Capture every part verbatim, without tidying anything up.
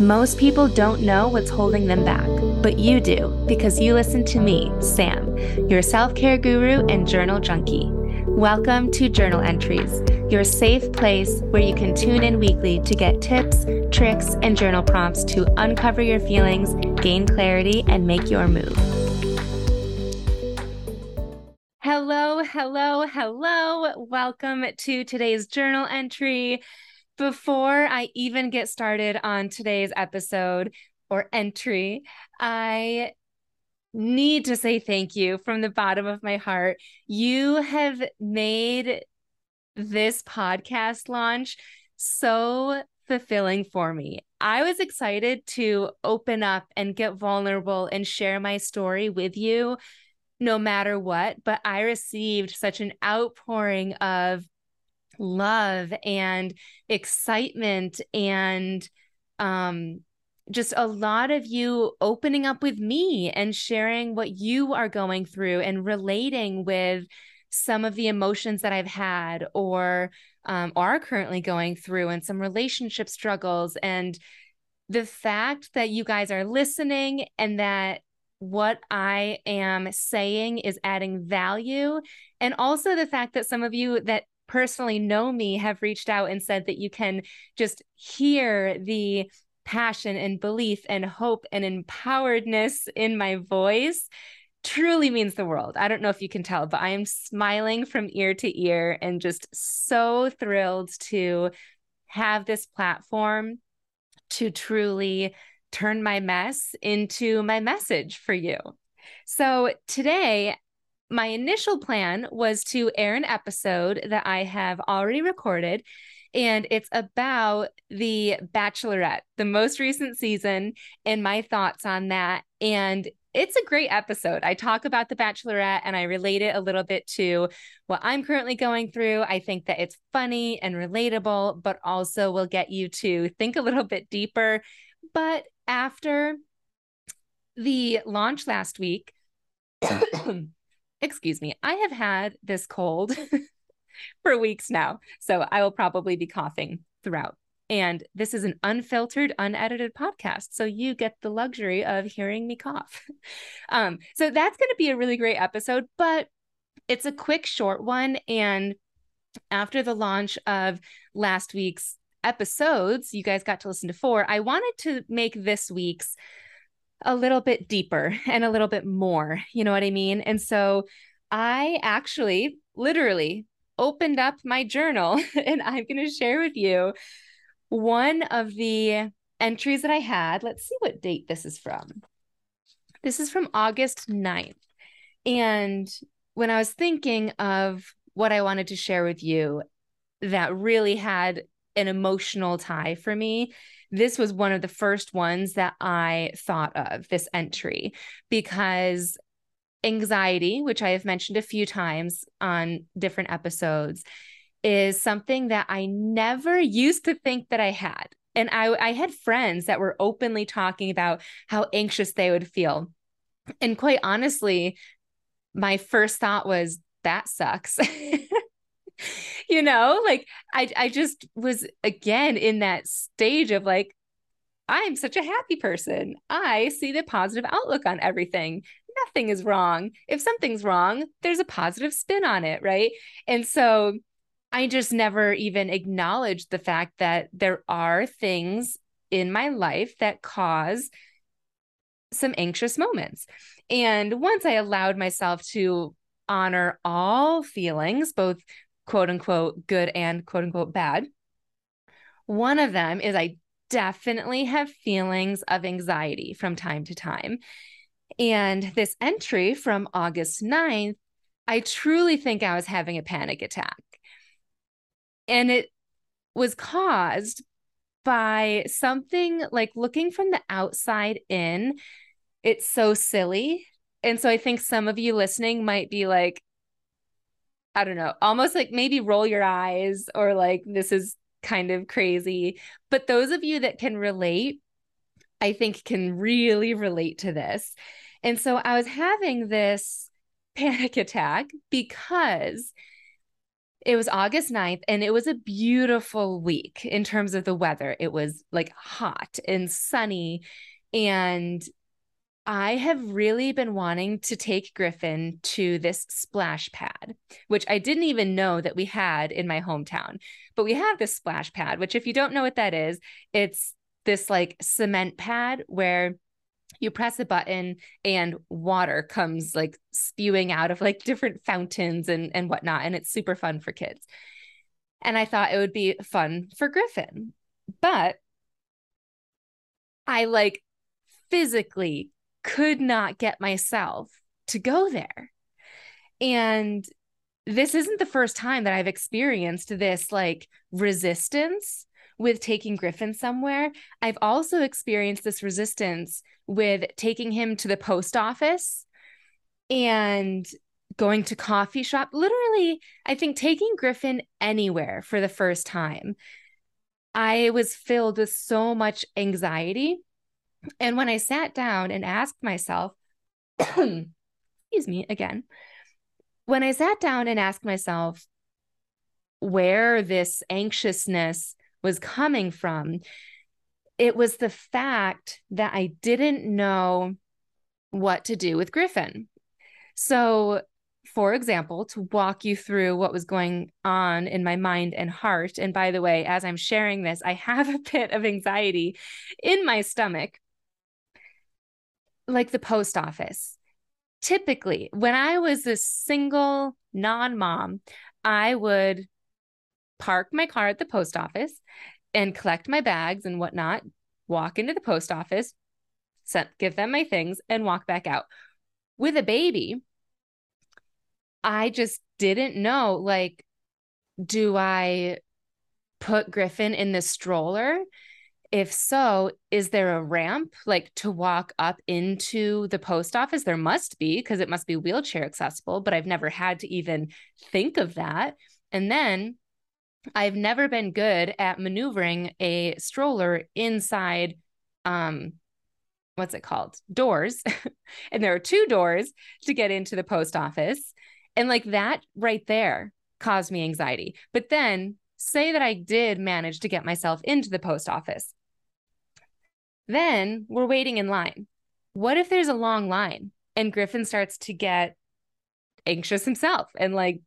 Most people don't know what's holding them back, but you do, because you listen to me, Sam, your self-care guru and journal junkie. Welcome to Journal Entries, your safe place where you can tune in weekly to get tips, tricks, and journal prompts to uncover your feelings, gain clarity, and make your move. Hello, hello, hello. Welcome to today's journal entry. Before I even get started on today's episode or entry, I need to say thank you from the bottom of my heart. You have made this podcast launch so fulfilling for me. I was excited to open up and get vulnerable and share my story with you no matter what, but I received such an outpouring of love and excitement and um, just a lot of you opening up with me and sharing what you are going through and relating with some of the emotions that I've had or um, are currently going through and some relationship struggles. And the fact that you guys are listening and that what I am saying is adding value, and also the fact that some of you that personally know me have reached out and said that you can just hear the passion and belief and hope and empoweredness in my voice truly means the world. I don't know if you can tell, but I am smiling from ear to ear and just so thrilled to have this platform to truly turn my mess into my message for you. So today, my initial plan was to air an episode that I have already recorded, and it's about the Bachelorette, the most recent season, and my thoughts on that. And it's a great episode. I talk about the Bachelorette and I relate it a little bit to what I'm currently going through. I think that it's funny and relatable, but also will get you to think a little bit deeper. But after the launch last week, excuse me, I have had this cold for weeks now, so I will probably be coughing throughout. And this is an unfiltered, unedited podcast, so you get the luxury of hearing me cough. Um, so that's going to be a really great episode, but it's a quick, short one. And after the launch of last week's episodes, you guys got to listen to four, I wanted to make this week's a little bit deeper and a little bit more, you know what I mean? And so I actually literally opened up my journal and I'm going to share with you one of the entries that I had. Let's see what date this is from. This is from August ninth. And when I was thinking of what I wanted to share with you that really had an emotional tie for me, this was one of the first ones that I thought of, this entry, because anxiety, which I have mentioned a few times on different episodes, is something that I never used to think that I had. And I, I had friends that were openly talking about how anxious they would feel. And quite honestly, my first thought was, that sucks. You know, like I, I just was again in that stage of like, I'm such a happy person. I see the positive outlook on everything. Nothing is wrong. If something's wrong, there's a positive spin on it, right? And so I just never even acknowledged the fact that there are things in my life that cause some anxious moments. And once I allowed myself to honor all feelings, both quote unquote good and quote unquote bad. One of them is I definitely have feelings of anxiety from time to time. And this entry from August ninth, I truly think I was having a panic attack. And it was caused by something like looking from the outside in. It's so silly. And so I think some of you listening might be like, I don't know, almost like maybe roll your eyes or like, this is kind of crazy. But those of you that can relate, I think can really relate to this. And so I was having this panic attack because It was August ninth, and it was a beautiful week in terms of the weather. It was like hot and sunny, and I have really been wanting to take Griffin to this splash pad, which I didn't even know that we had in my hometown, but we have this splash pad, which if you don't know what that is, it's this like cement pad where you press a button and water comes like spewing out of like different fountains and, and whatnot. And it's super fun for kids. And I thought it would be fun for Griffin, but I like physically could not get myself to go there. And this isn't the first time that I've experienced this like resistance with taking Griffin somewhere. I've also experienced this resistance with taking him to the post office and going to coffee shop. Literally, I think taking Griffin anywhere for the first time, I was filled with so much anxiety. And when I sat down and asked myself, excuse me again, when I sat down and asked myself where this anxiousness was coming from, it was the fact that I didn't know what to do with Griffin. So, for example, to walk you through what was going on in my mind and heart, and by the way, as I'm sharing this, I have a bit of anxiety in my stomach. Like the post office. Typically, when I was a single non-mom, I would park my car at the post office and collect my bags and whatnot, walk into the post office, give them my things, and walk back out. With a baby, I just didn't know, like, do I put Griffin in the stroller? If so, is there a ramp like to walk up into the post office? There must be, because it must be wheelchair accessible, but I've never had to even think of that. And then I've never been good at maneuvering a stroller inside, um, what's it called? Doors. And there are two doors to get into the post office. And like that right there caused me anxiety. But then say that I did manage to get myself into the post office. Then we're waiting in line. What if there's a long line and Griffin starts to get anxious himself and like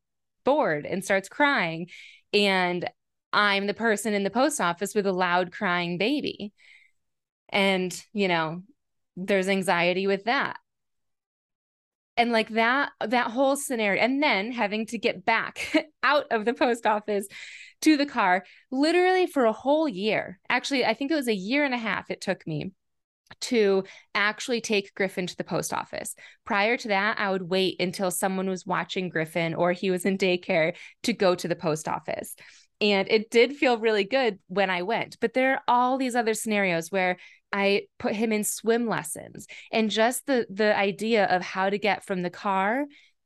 bored and starts crying? And I'm the person in the post office with a loud crying baby. And, you know, there's anxiety with that. And like that, that whole scenario, and then having to get back out of the post office to the car, literally for a whole year. Actually, I think it was a year and a half it took me to actually take Griffin to the post office. Prior to that, I would wait until someone was watching Griffin or he was in daycare to go to the post office. And it did feel really good when I went, but there are all these other scenarios where I put him in swim lessons, and just the the idea of how to get from the car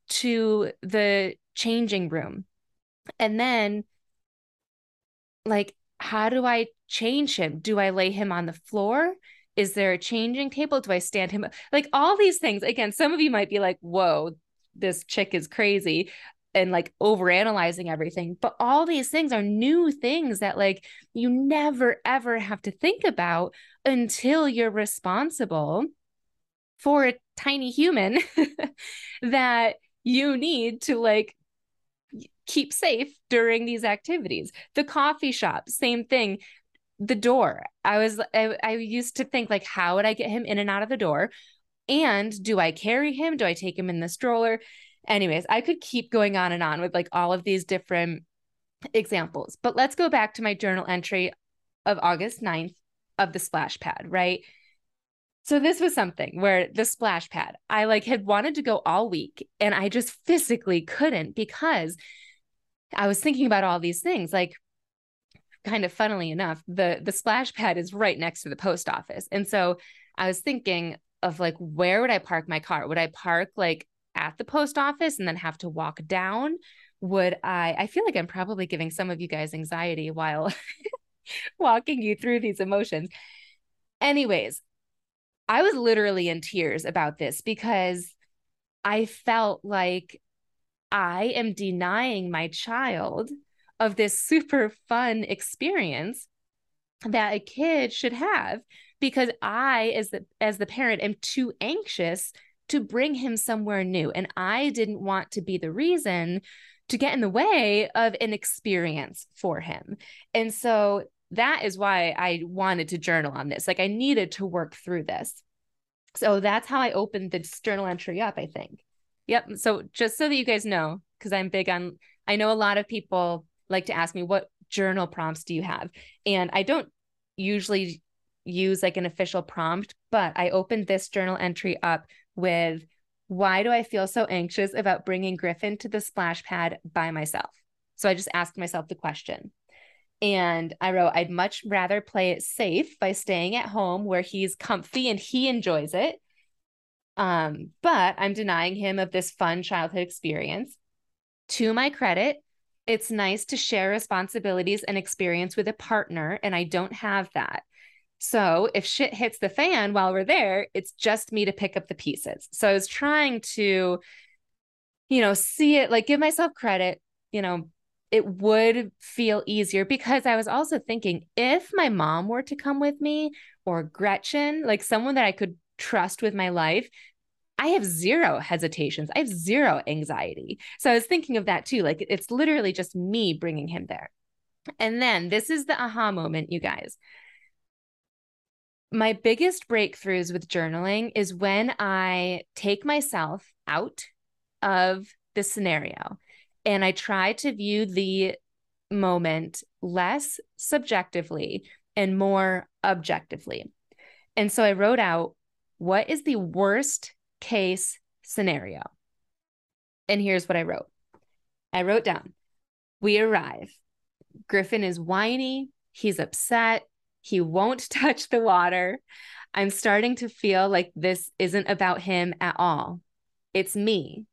to the changing room. And then like, how do I change him? Do I lay him on the floor? Is there a changing table? Do I stand him up? Like all these things. Again, some of you might be like, whoa, this chick is crazy and like overanalyzing everything. But all these things are new things that like you never, ever have to think about until you're responsible for a tiny human that you need to like keep safe during these activities. The coffee shop, same thing. The door. I was, I, I used to think like, how would I get him in and out of the door? And do I carry him? Do I take him in the stroller? Anyways, I could keep going on and on with like all of these different examples, but let's go back to my journal entry of August ninth of the splash pad, right? So this was something where the splash pad, I like had wanted to go all week and I just physically couldn't because I was thinking about all these things. Like, kind of funnily enough, the, the splash pad is right next to the post office. And so I was thinking of like, where would I park my car? Would I park like at the post office and then have to walk down? Would I, I feel like I'm probably giving some of you guys anxiety while walking you through these emotions. Anyways, I was literally in tears about this because I felt like I am denying my child of this super fun experience that a kid should have because I, as the, as the parent, am too anxious to bring him somewhere new. And I didn't want to be the reason to get in the way of an experience for him. And so that is why I wanted to journal on this. Like I needed to work through this. So that's how I opened this journal entry up, I think. Yep. So just so that you guys know, because I'm big on, I know a lot of people like to ask me, what journal prompts do you have? And I don't usually use like an official prompt, but I opened this journal entry up with, why do I feel so anxious about bringing Griffin to the splash pad by myself? So I just asked myself the question. And I wrote, I'd much rather play it safe by staying at home where he's comfy and he enjoys it. Um, but I'm denying him of this fun childhood experience. To my credit, it's nice to share responsibilities and experience with a partner, and I don't have that. So if shit hits the fan while we're there, it's just me to pick up the pieces. So I was trying to, you know, see it, like give myself credit, you know, it would feel easier because I was also thinking if my mom were to come with me or Gretchen, like someone that I could trust with my life, I have zero hesitations. I have zero anxiety. So I was thinking of that too. Like it's literally just me bringing him there. And then this is the aha moment, you guys. My biggest breakthroughs with journaling is when I take myself out of the scenario. And I try to view the moment less subjectively and more objectively. And so I wrote out, what is the worst case scenario? And here's what I wrote. I wrote down, we arrive. Griffin is whiny. He's upset. He won't touch the water. I'm starting to feel like this isn't about him at all. It's me.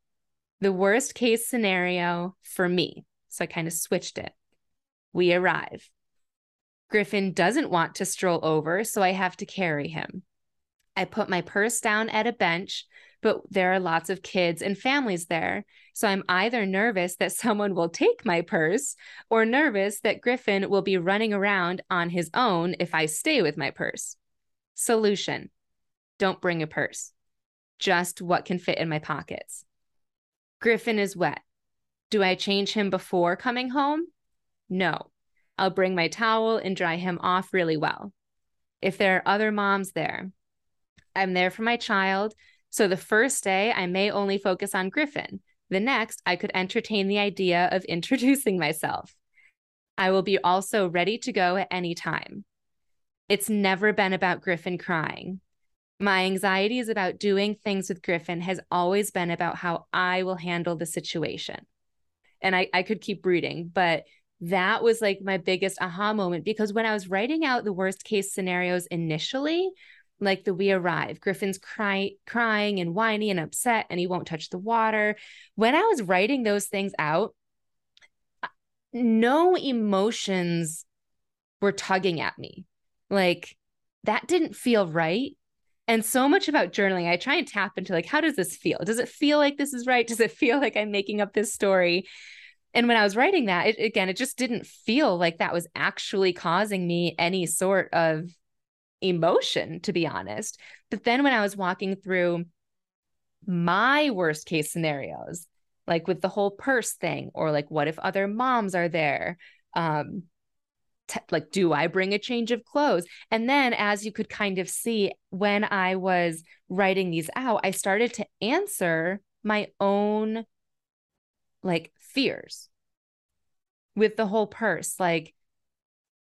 The worst case scenario for me. So I kind of switched it. We arrive. Griffin doesn't want to stroll over, so I have to carry him. I put my purse down at a bench, but there are lots of kids and families there. So I'm either nervous that someone will take my purse or nervous that Griffin will be running around on his own if I stay with my purse. Solution. Don't bring a purse. Just what can fit in my pockets. Griffin is wet. Do I change him before coming home? No. I'll bring my towel and dry him off really well. If there are other moms there, I'm there for my child. So the first day I may only focus on Griffin. The next I could entertain the idea of introducing myself. I will be also ready to go at any time. It's never been about Griffin crying. My anxiety is about doing things with Griffin has always been about how I will handle the situation. And I, I could keep reading, but that was like my biggest aha moment because when I was writing out the worst case scenarios initially, like the we arrive, Griffin's cry, crying and whiny and upset and he won't touch the water. When I was writing those things out, no emotions were tugging at me. Like that didn't feel right. And so much about journaling, I try and tap into like, how does this feel? Does it feel like this is right? Does it feel like I'm making up this story? And when I was writing that, it, again, it just didn't feel like that was actually causing me any sort of emotion, to be honest. But then when I was walking through my worst case scenarios, like with the whole purse thing, or like, what if other moms are there? Um, T- like, do I bring a change of clothes? And then as you could kind of see, when I was writing these out, I started to answer my own like fears with the whole purse. Like,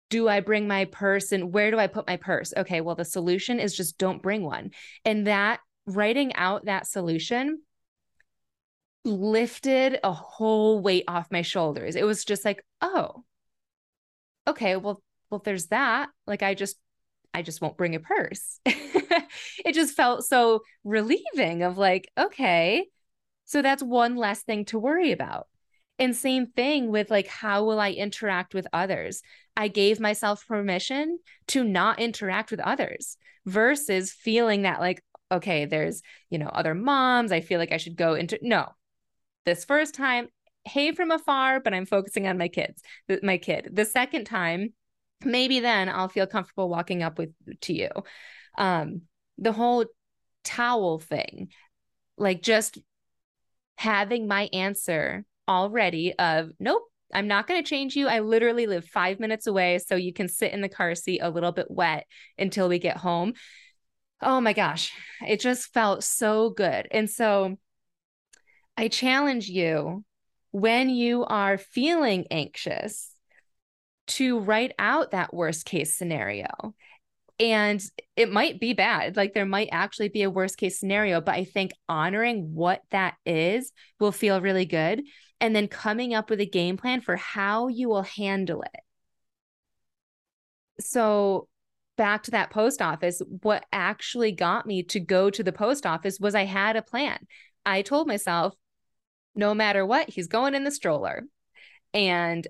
do I bring my purse and where do I put my purse? Okay, well, the solution is just don't bring one. And that writing out that solution lifted a whole weight off my shoulders. It was just like, oh, okay, well, well, there's that. Like, I just, I just won't bring a purse. It just felt so relieving of like, okay, so that's one less thing to worry about. And same thing with like, how will I interact with others? I gave myself permission to not interact with others versus feeling that like, okay, there's, you know, other moms. I feel like I should go into, no, This first time, hey from afar, but I'm focusing on my kids, my kid. The second time, maybe then I'll feel comfortable walking up with to you. Um, the whole towel thing, like just having my answer already of, nope, I'm not going to change you. I literally live five minutes away, so you can sit in the car seat a little bit wet until we get home. Oh my gosh, it just felt so good. And so I challenge you, when you are feeling anxious, to write out that worst case scenario. And it might be bad. Like there might actually be a worst case scenario, but I think honoring what that is will feel really good. And then coming up with a game plan for how you will handle it. So back to that post office, what actually got me to go to the post office was I had a plan. I told myself, no matter what, he's going in the stroller. And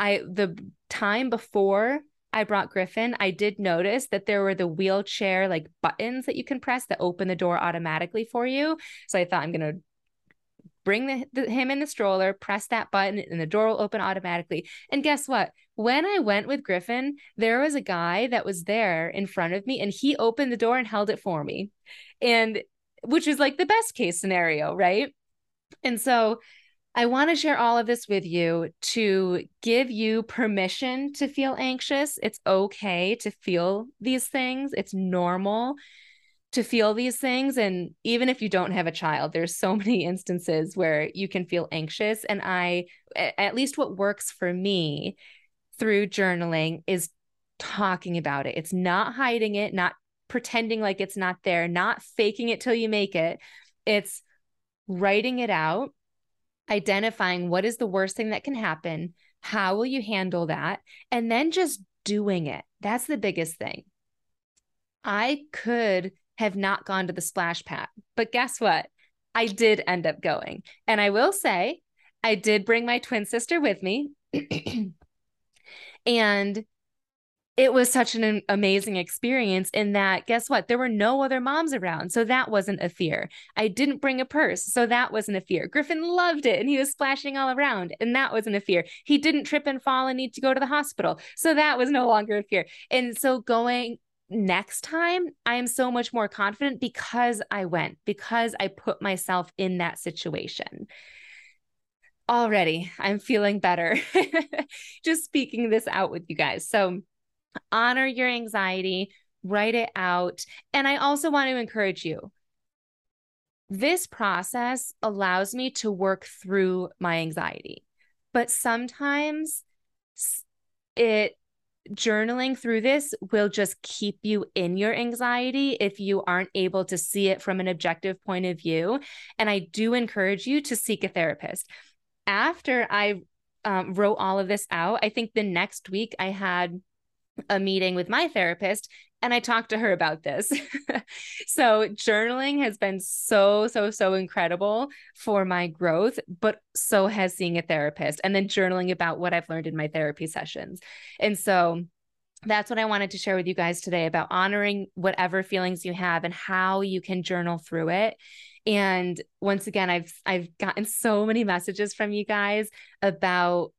I, the time before I brought Griffin, I did notice that there were the wheelchair like buttons that you can press that open the door automatically for you. So I thought I'm going to bring the, the, him in the stroller, press that button, and the door will open automatically. And guess what? When I went with Griffin, there was a guy that was there in front of me, and he opened the door and held it for me, and which is like the best case scenario, right? And so I want to share all of this with you to give you permission to feel anxious. It's okay to feel these things. It's normal to feel these things. And even if you don't have a child, there's so many instances where you can feel anxious. And I, at least what works for me through journaling is talking about it. It's not hiding it, not pretending like it's not there, not faking it till you make it. It's writing it out, identifying what is the worst thing that can happen, how will you handle that, and then just doing it. That's the biggest thing. I could have not gone to the splash pad, but guess what? I did end up going. And I will say, I did bring my twin sister with me. And it was such an amazing experience in that, guess what? There were no other moms around. So that wasn't a fear. I didn't bring a purse. So that wasn't a fear. Griffin loved it and he was splashing all around. And that wasn't a fear. He didn't trip and fall and need to go to the hospital. So that was no longer a fear. And so going next time, I am so much more confident because I went, because I put myself in that situation. Already, I'm feeling better just speaking this out with you guys. So honor your anxiety, write it out. And I also want to encourage you. This process allows me to work through my anxiety, but sometimes it journaling through this will just keep you in your anxiety if you aren't able to see it from an objective point of view. And I do encourage you to seek a therapist. After I um, wrote all of this out, I think the next week I had a meeting with my therapist and I talked to her about this. So journaling has been so, so, so incredible for my growth, but so has seeing a therapist and then journaling about what I've learned in my therapy sessions. And so that's what I wanted to share with you guys today about honoring whatever feelings you have and how you can journal through it. And once again, I've, I've gotten so many messages from you guys about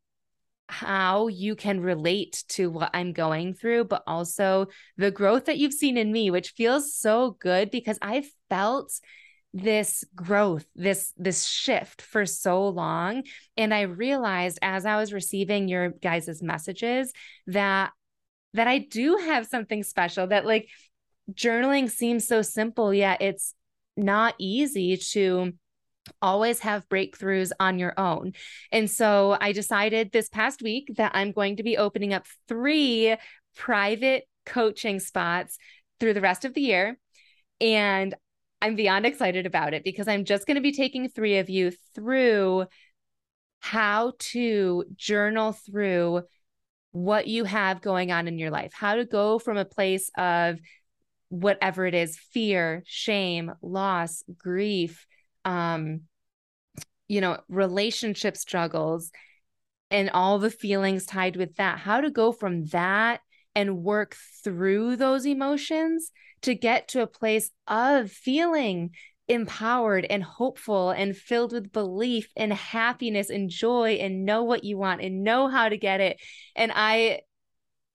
how you can relate to what I'm going through, but also the growth that you've seen in me, which feels so good because I felt this growth, this, this shift for so long. And I realized as I was receiving your guys' messages that, that I do have something special, that like journaling seems so simple, yet it's not easy to always have breakthroughs on your own. And so I decided this past week that I'm going to be opening up three private coaching spots through the rest of the year. And I'm beyond excited about it because I'm just going to be taking three of you through how to journal through what you have going on in your life, how to go from a place of whatever it is, fear, shame, loss, grief, um, you know, relationship struggles and all the feelings tied with that, how to go from that and work through those emotions to get to a place of feeling empowered and hopeful and filled with belief and happiness and joy, and know what you want and know how to get it. And I,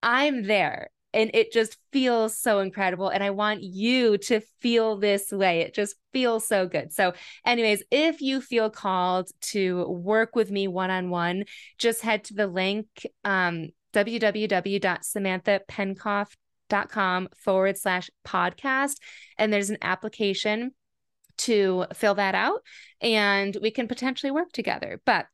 I'm there. And it just feels so incredible. And I want you to feel this way. It just feels so good. So anyways, if you feel called to work with me one-on-one, just head to the link, um, www.samanthapenkoff.com forward slash podcast. And there's an application to fill that out, and we can potentially work together. But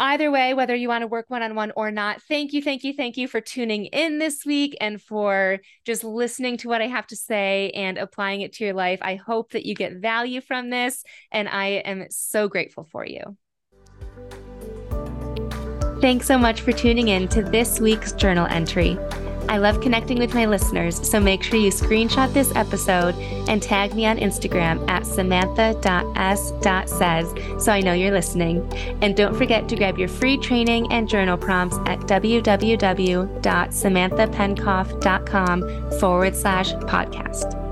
either way, whether you want to work one-on-one or not, thank you, thank you, thank you for tuning in this week and for just listening to what I have to say and applying it to your life. I hope that you get value from this, and I am so grateful for you. Thanks so much for tuning in to this week's journal entry. I love connecting with my listeners, so make sure you screenshot this episode and tag me on Instagram at samantha dot s dot says so I know you're listening. And don't forget to grab your free training and journal prompts at www.samanthapenkoff.com forward slash podcast.